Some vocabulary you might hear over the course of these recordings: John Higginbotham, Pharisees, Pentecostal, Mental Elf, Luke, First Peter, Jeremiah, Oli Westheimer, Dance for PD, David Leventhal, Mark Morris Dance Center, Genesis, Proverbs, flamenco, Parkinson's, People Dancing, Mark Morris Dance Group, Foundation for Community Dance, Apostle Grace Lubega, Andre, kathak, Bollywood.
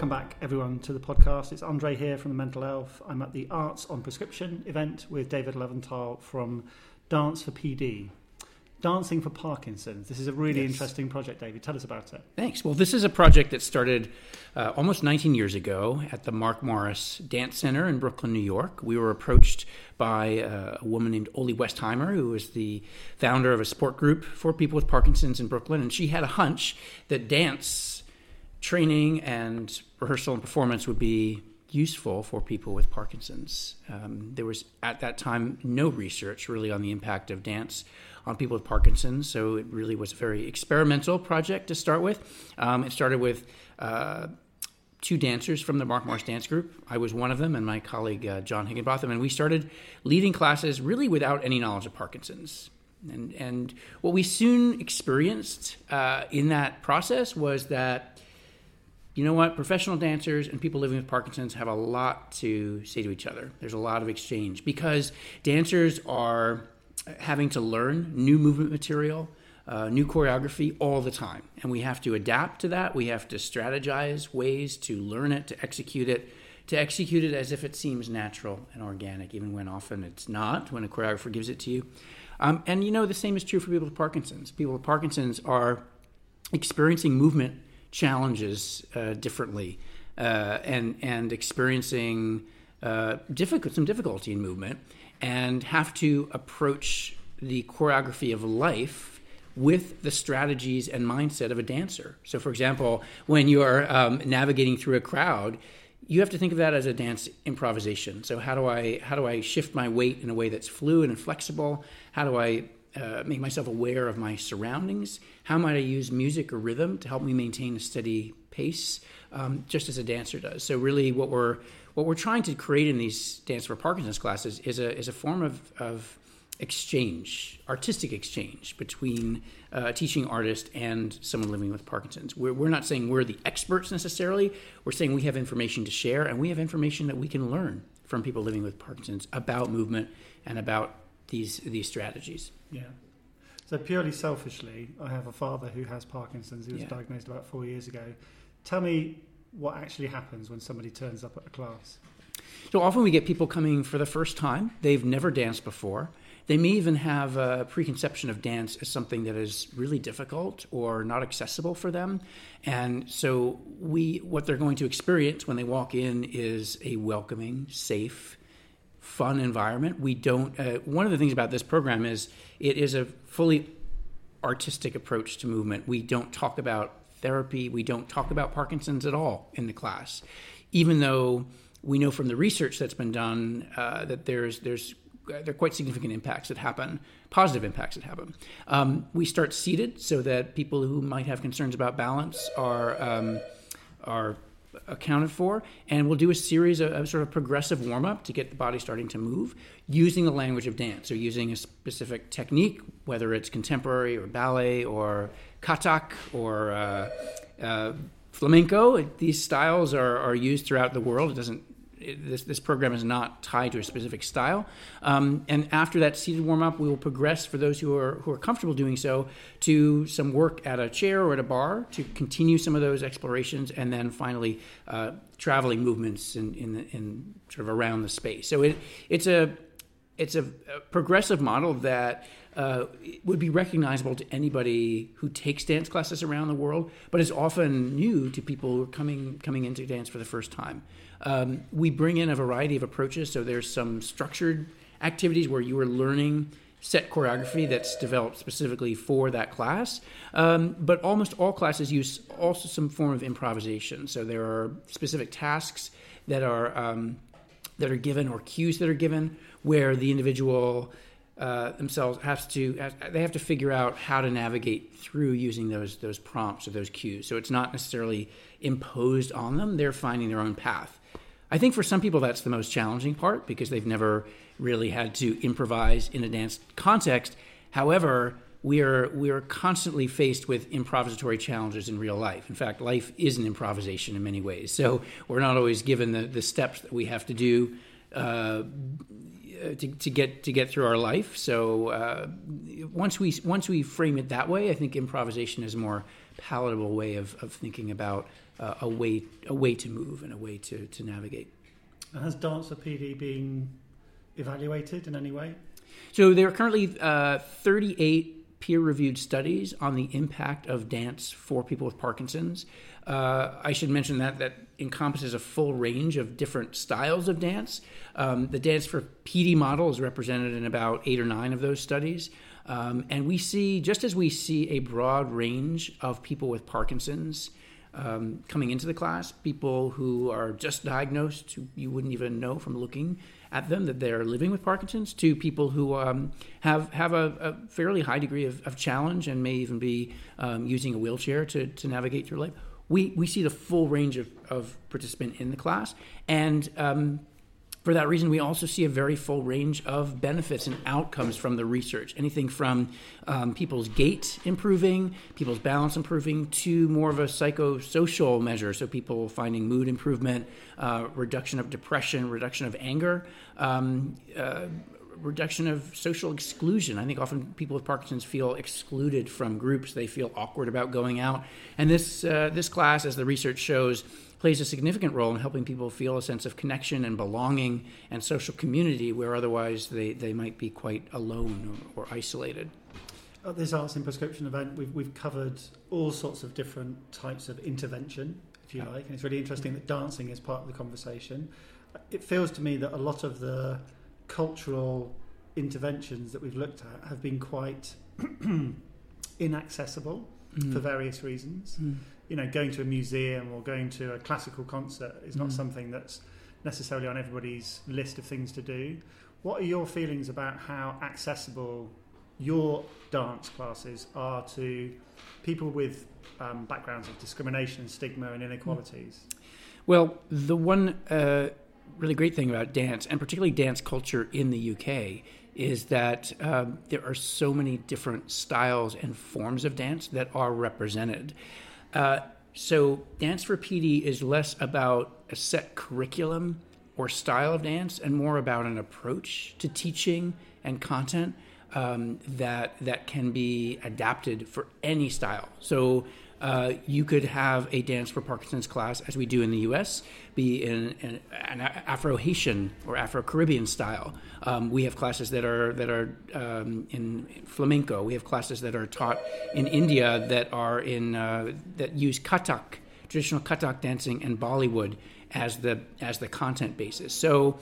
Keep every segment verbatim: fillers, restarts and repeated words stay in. Welcome back, everyone, to the podcast. It's Andre here from the Mental Elf. I'm at the Arts on Prescription event with David Leventhal from Dance for P D. Dancing for Parkinson's. This is a really yes. interesting project, David. Tell us about it. Thanks. Well, this is a project that started uh, almost nineteen years ago at the Mark Morris Dance Center in Brooklyn, New York. We were approached by uh, a woman named Oli Westheimer, who is the founder of a sport group for people with Parkinson's in Brooklyn, and she had a hunch that dance training and rehearsal and performance would be useful for people with Parkinson's. Um, there was, at that time, no research really on the impact of dance on people with Parkinson's, so it really was a very experimental project to start with. Um, it started with uh, two dancers from the Mark Morris Dance Group. I was one of them, and my colleague uh, John Higginbotham, and we started leading classes really without any knowledge of Parkinson's. And, and what we soon experienced uh, in that process was that, you know what, professional dancers and people living with Parkinson's have a lot to say to each other. There's a lot of exchange because dancers are having to learn new movement material, uh, new choreography all the time. And we have to adapt to that. We have to strategize ways to learn it, to execute it, to execute it as if it seems natural and organic, even when often it's not, when a choreographer gives it to you. Um, and, you know, the same is true for people with Parkinson's. People with Parkinson's are experiencing movement challenges uh, differently uh, and and experiencing uh, difficult some difficulty in movement and have to approach the choreography of life with the strategies and mindset of a dancer. So, for example, when you are um, navigating through a crowd, you have to think of that as a dance improvisation. So how do I how do I shift my weight in a way that's fluid and flexible? How do I Uh, make myself aware of my surroundings? How might I use music or rhythm to help me maintain a steady pace, um, just as a dancer does? So really what we're what we're trying to create in these Dance for Parkinson's classes is a is a form of, of exchange, artistic exchange between uh, a teaching artist and someone living with Parkinson's. We're, we're not saying we're the experts necessarily. We're saying we have information to share, and we have information that we can learn from people living with Parkinson's about movement and about these these strategies. Yeah. So purely selfishly, I have a father who has Parkinson's. He was yeah. diagnosed about four years ago. Tell me what actually happens when somebody turns up at a class. So often we get people coming for the first time. They've never danced before. They may even have a preconception of dance as something that is really difficult or not accessible for them. And so we what they're going to experience when they walk in is a welcoming, safe, fun environment. We don't, uh, one of the things about this program is it is a fully artistic approach to movement. We don't talk about therapy. We don't talk about Parkinson's at all in the class, even though we know from the research that's been done uh, that there's, there's, uh, there are quite significant impacts that happen, positive impacts that happen. Um, we start seated so that people who might have concerns about balance are, um, are, accounted for, and we'll do a series of, of sort of progressive warm-up to get the body starting to move using the language of dance, or using a specific technique, whether it's contemporary or ballet or kathak or uh, uh, flamenco. These styles are, are used throughout the world. It doesn't it, this, this program is not tied to a specific style. Um, and after that seated warm-up, we will progress for those who are who are comfortable doing so to some work at a chair or at a bar to continue some of those explorations, and then finally uh, traveling movements in in, in sort of around the space. So it it's a it's a progressive model that uh, would be recognizable to anybody who takes dance classes around the world, but is often new to people who are coming coming into dance for the first time. Um, we bring in a variety of approaches. So there's some structured activities where you are learning set choreography that's developed specifically for that class. Um, but almost all classes use also some form of improvisation. So there are specific tasks that are um, that are given, or cues that are given, where the individual uh, themselves has to they have to figure out how to navigate through using those those prompts or those cues. So it's not necessarily imposed on them. They're finding their own path. I think for some people that's the most challenging part, because they've never really had to improvise in a dance context. However, we are we are constantly faced with improvisatory challenges in real life. In fact, life is an improvisation in many ways. So we're not always given the, the steps that we have to do uh, uh, to, to get to get through our life. So uh, once we once we frame it that way, I think improvisation is a more palatable way of, of thinking about uh, a way a way to move and a way to, to navigate. And has Dance for P D been evaluated in any way? So there are currently uh, thirty-eight peer-reviewed studies on the impact of dance for people with Parkinson's. Uh, I should mention that that encompasses a full range of different styles of dance. Um, the Dance for P D model is represented in about eight or nine of those studies. Um, and we see, just as we see a broad range of people with Parkinson's um, coming into the class, people who are just diagnosed, who you wouldn't even know from looking at them that they're living with Parkinson's, to people who um, have have a, a fairly high degree of, of challenge and may even be um, using a wheelchair to, to navigate through life. We we see the full range of, of participant in the class. And um, for that reason, we also see a very full range of benefits and outcomes from the research. Anything from um, people's gait improving, people's balance improving, to more of a psychosocial measure. So people finding mood improvement, uh, reduction of depression, reduction of anger, um, uh, reduction of social exclusion. I think often people with Parkinson's feel excluded from groups. They feel awkward about going out. And this uh, this class, as the research shows, plays a significant role in helping people feel a sense of connection and belonging and social community where otherwise they, they might be quite alone or, or isolated. At this Arts in Prescription event, we've, we've covered all sorts of different types of intervention, if you like, and it's really interesting that dancing is part of the conversation. It feels to me that a lot of the cultural interventions that we've looked at have been quite inaccessible mm. for various reasons. Mm. You know, going to a museum or going to a classical concert is not mm. something that's necessarily on everybody's list of things to do. What are your feelings about how accessible your dance classes are to people with um, backgrounds of discrimination and stigma and inequalities? Mm. Well, the one uh, really great thing about dance, and particularly dance culture in the U K, is that um, there are so many different styles and forms of dance that are represented. Uh, so Dance for P D is less about a set curriculum or style of dance and more about an approach to teaching and content um, that that can be adapted for any style. So uh, you could have a Dance for Parkinson's class, as we do in the U S, be in an, an Afro-Haitian or Afro-Caribbean style. Um, we have classes that are that are um, in flamenco. We have classes that are taught in India that are in uh, that use kathak, traditional kathak dancing, and Bollywood as the as the content basis. So,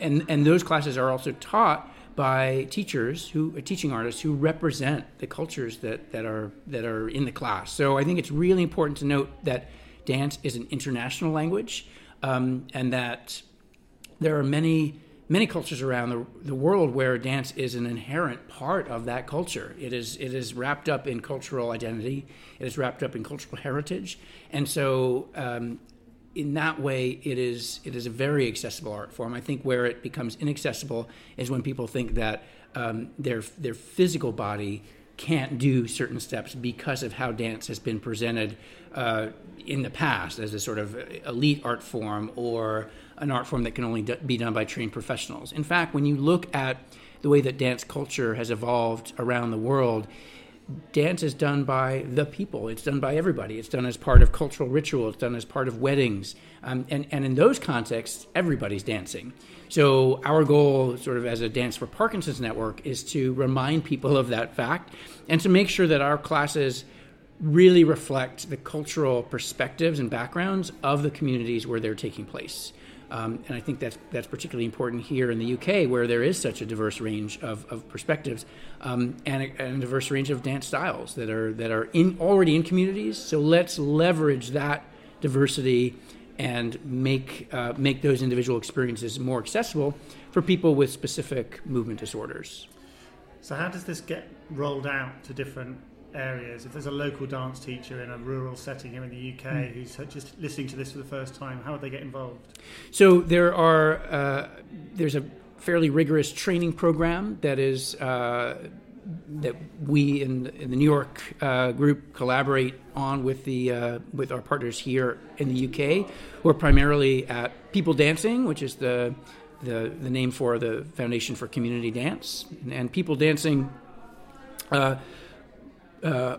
and and those classes are also taught by teachers who are teaching artists who represent the cultures that that are that are in the class. So I think it's really important to note that dance is an international language. Um, and that there are many, many cultures around the, the world where dance is an inherent part of that culture. It is it is wrapped up in cultural identity. It is wrapped up in cultural heritage. And so um, in that way, it is it is a very accessible art form. I think where it becomes inaccessible is when people think that um, their their physical body can't do certain steps because of how dance has been presented uh, in the past as a sort of elite art form or an art form that can only do- be done by trained professionals. In fact, when you look at the way that dance culture has evolved around the world, dance is done by the people. It's done by everybody. It's done as part of cultural ritual. It's done as part of weddings. Um, and, and in those contexts, everybody's dancing. So our goal sort of as a Dance for Parkinson's network is to remind people of that fact and to make sure that our classes really reflect the cultural perspectives and backgrounds of the communities where they're taking place. Um, and I think that's that's particularly important here in the U K, where there is such a diverse range of, of perspectives um, and, a, and a diverse range of dance styles that are that are in already in communities. So let's leverage that diversity and make uh, make those individual experiences more accessible for people with specific movement disorders. So how does this get rolled out to different areas? If there's a local dance teacher in a rural setting here in the U K mm. who's just listening to this for the first time, how would they get involved? So there are uh, there's a fairly rigorous training program that is uh, that we in, in the New York uh, group collaborate on with the uh, with our partners here in the U K, who are primarily at People Dancing, which is the the, the name for the Foundation for Community Dance. And, and People Dancing uh, uh,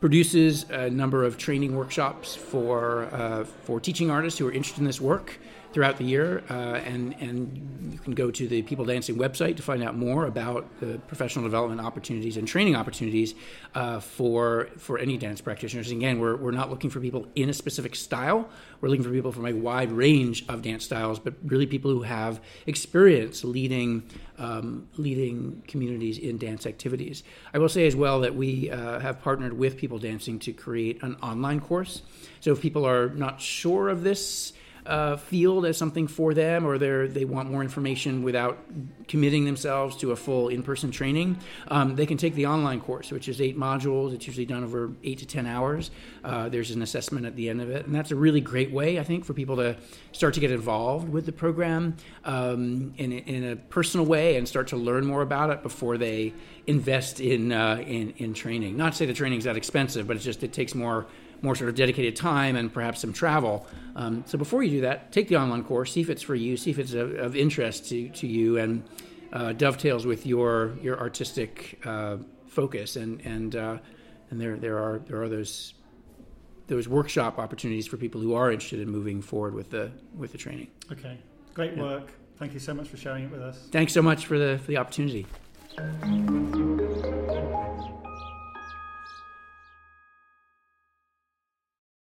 produces a number of training workshops for uh, for teaching artists who are interested in this work throughout the year. Uh, and, and you can go to the People Dancing website to find out more about the professional development opportunities and training opportunities uh, for for any dance practitioners. Again, we're we're not looking for people in a specific style. We're looking for people from a wide range of dance styles, but really people who have experience leading um, leading communities in dance activities. I will say as well that we uh, have partnered with People Dancing to create an online course. So if people are not sure of this Uh, field as something for them, or they they want more information without committing themselves to a full in-person training, um, they can take the online course, which is eight modules. It's usually done over eight to ten hours. Uh, there's an assessment at the end of it, and that's a really great way, I think, for people to start to get involved with the program um, in in a personal way and start to learn more about it before they invest in uh, in in training. Not to say the training's that expensive, but it's just it takes more. more sort of dedicated time and perhaps some travel. Um, so before you do that, take the online course, see if it's for you, see if it's of, of interest to, to you and uh, dovetails with your your artistic uh, focus. And and uh, and there there are there are those those workshop opportunities for people who are interested in moving forward with the with the training. Okay, great work. Yeah. Thank you so much for sharing it with us. Thanks so much for the for the opportunity.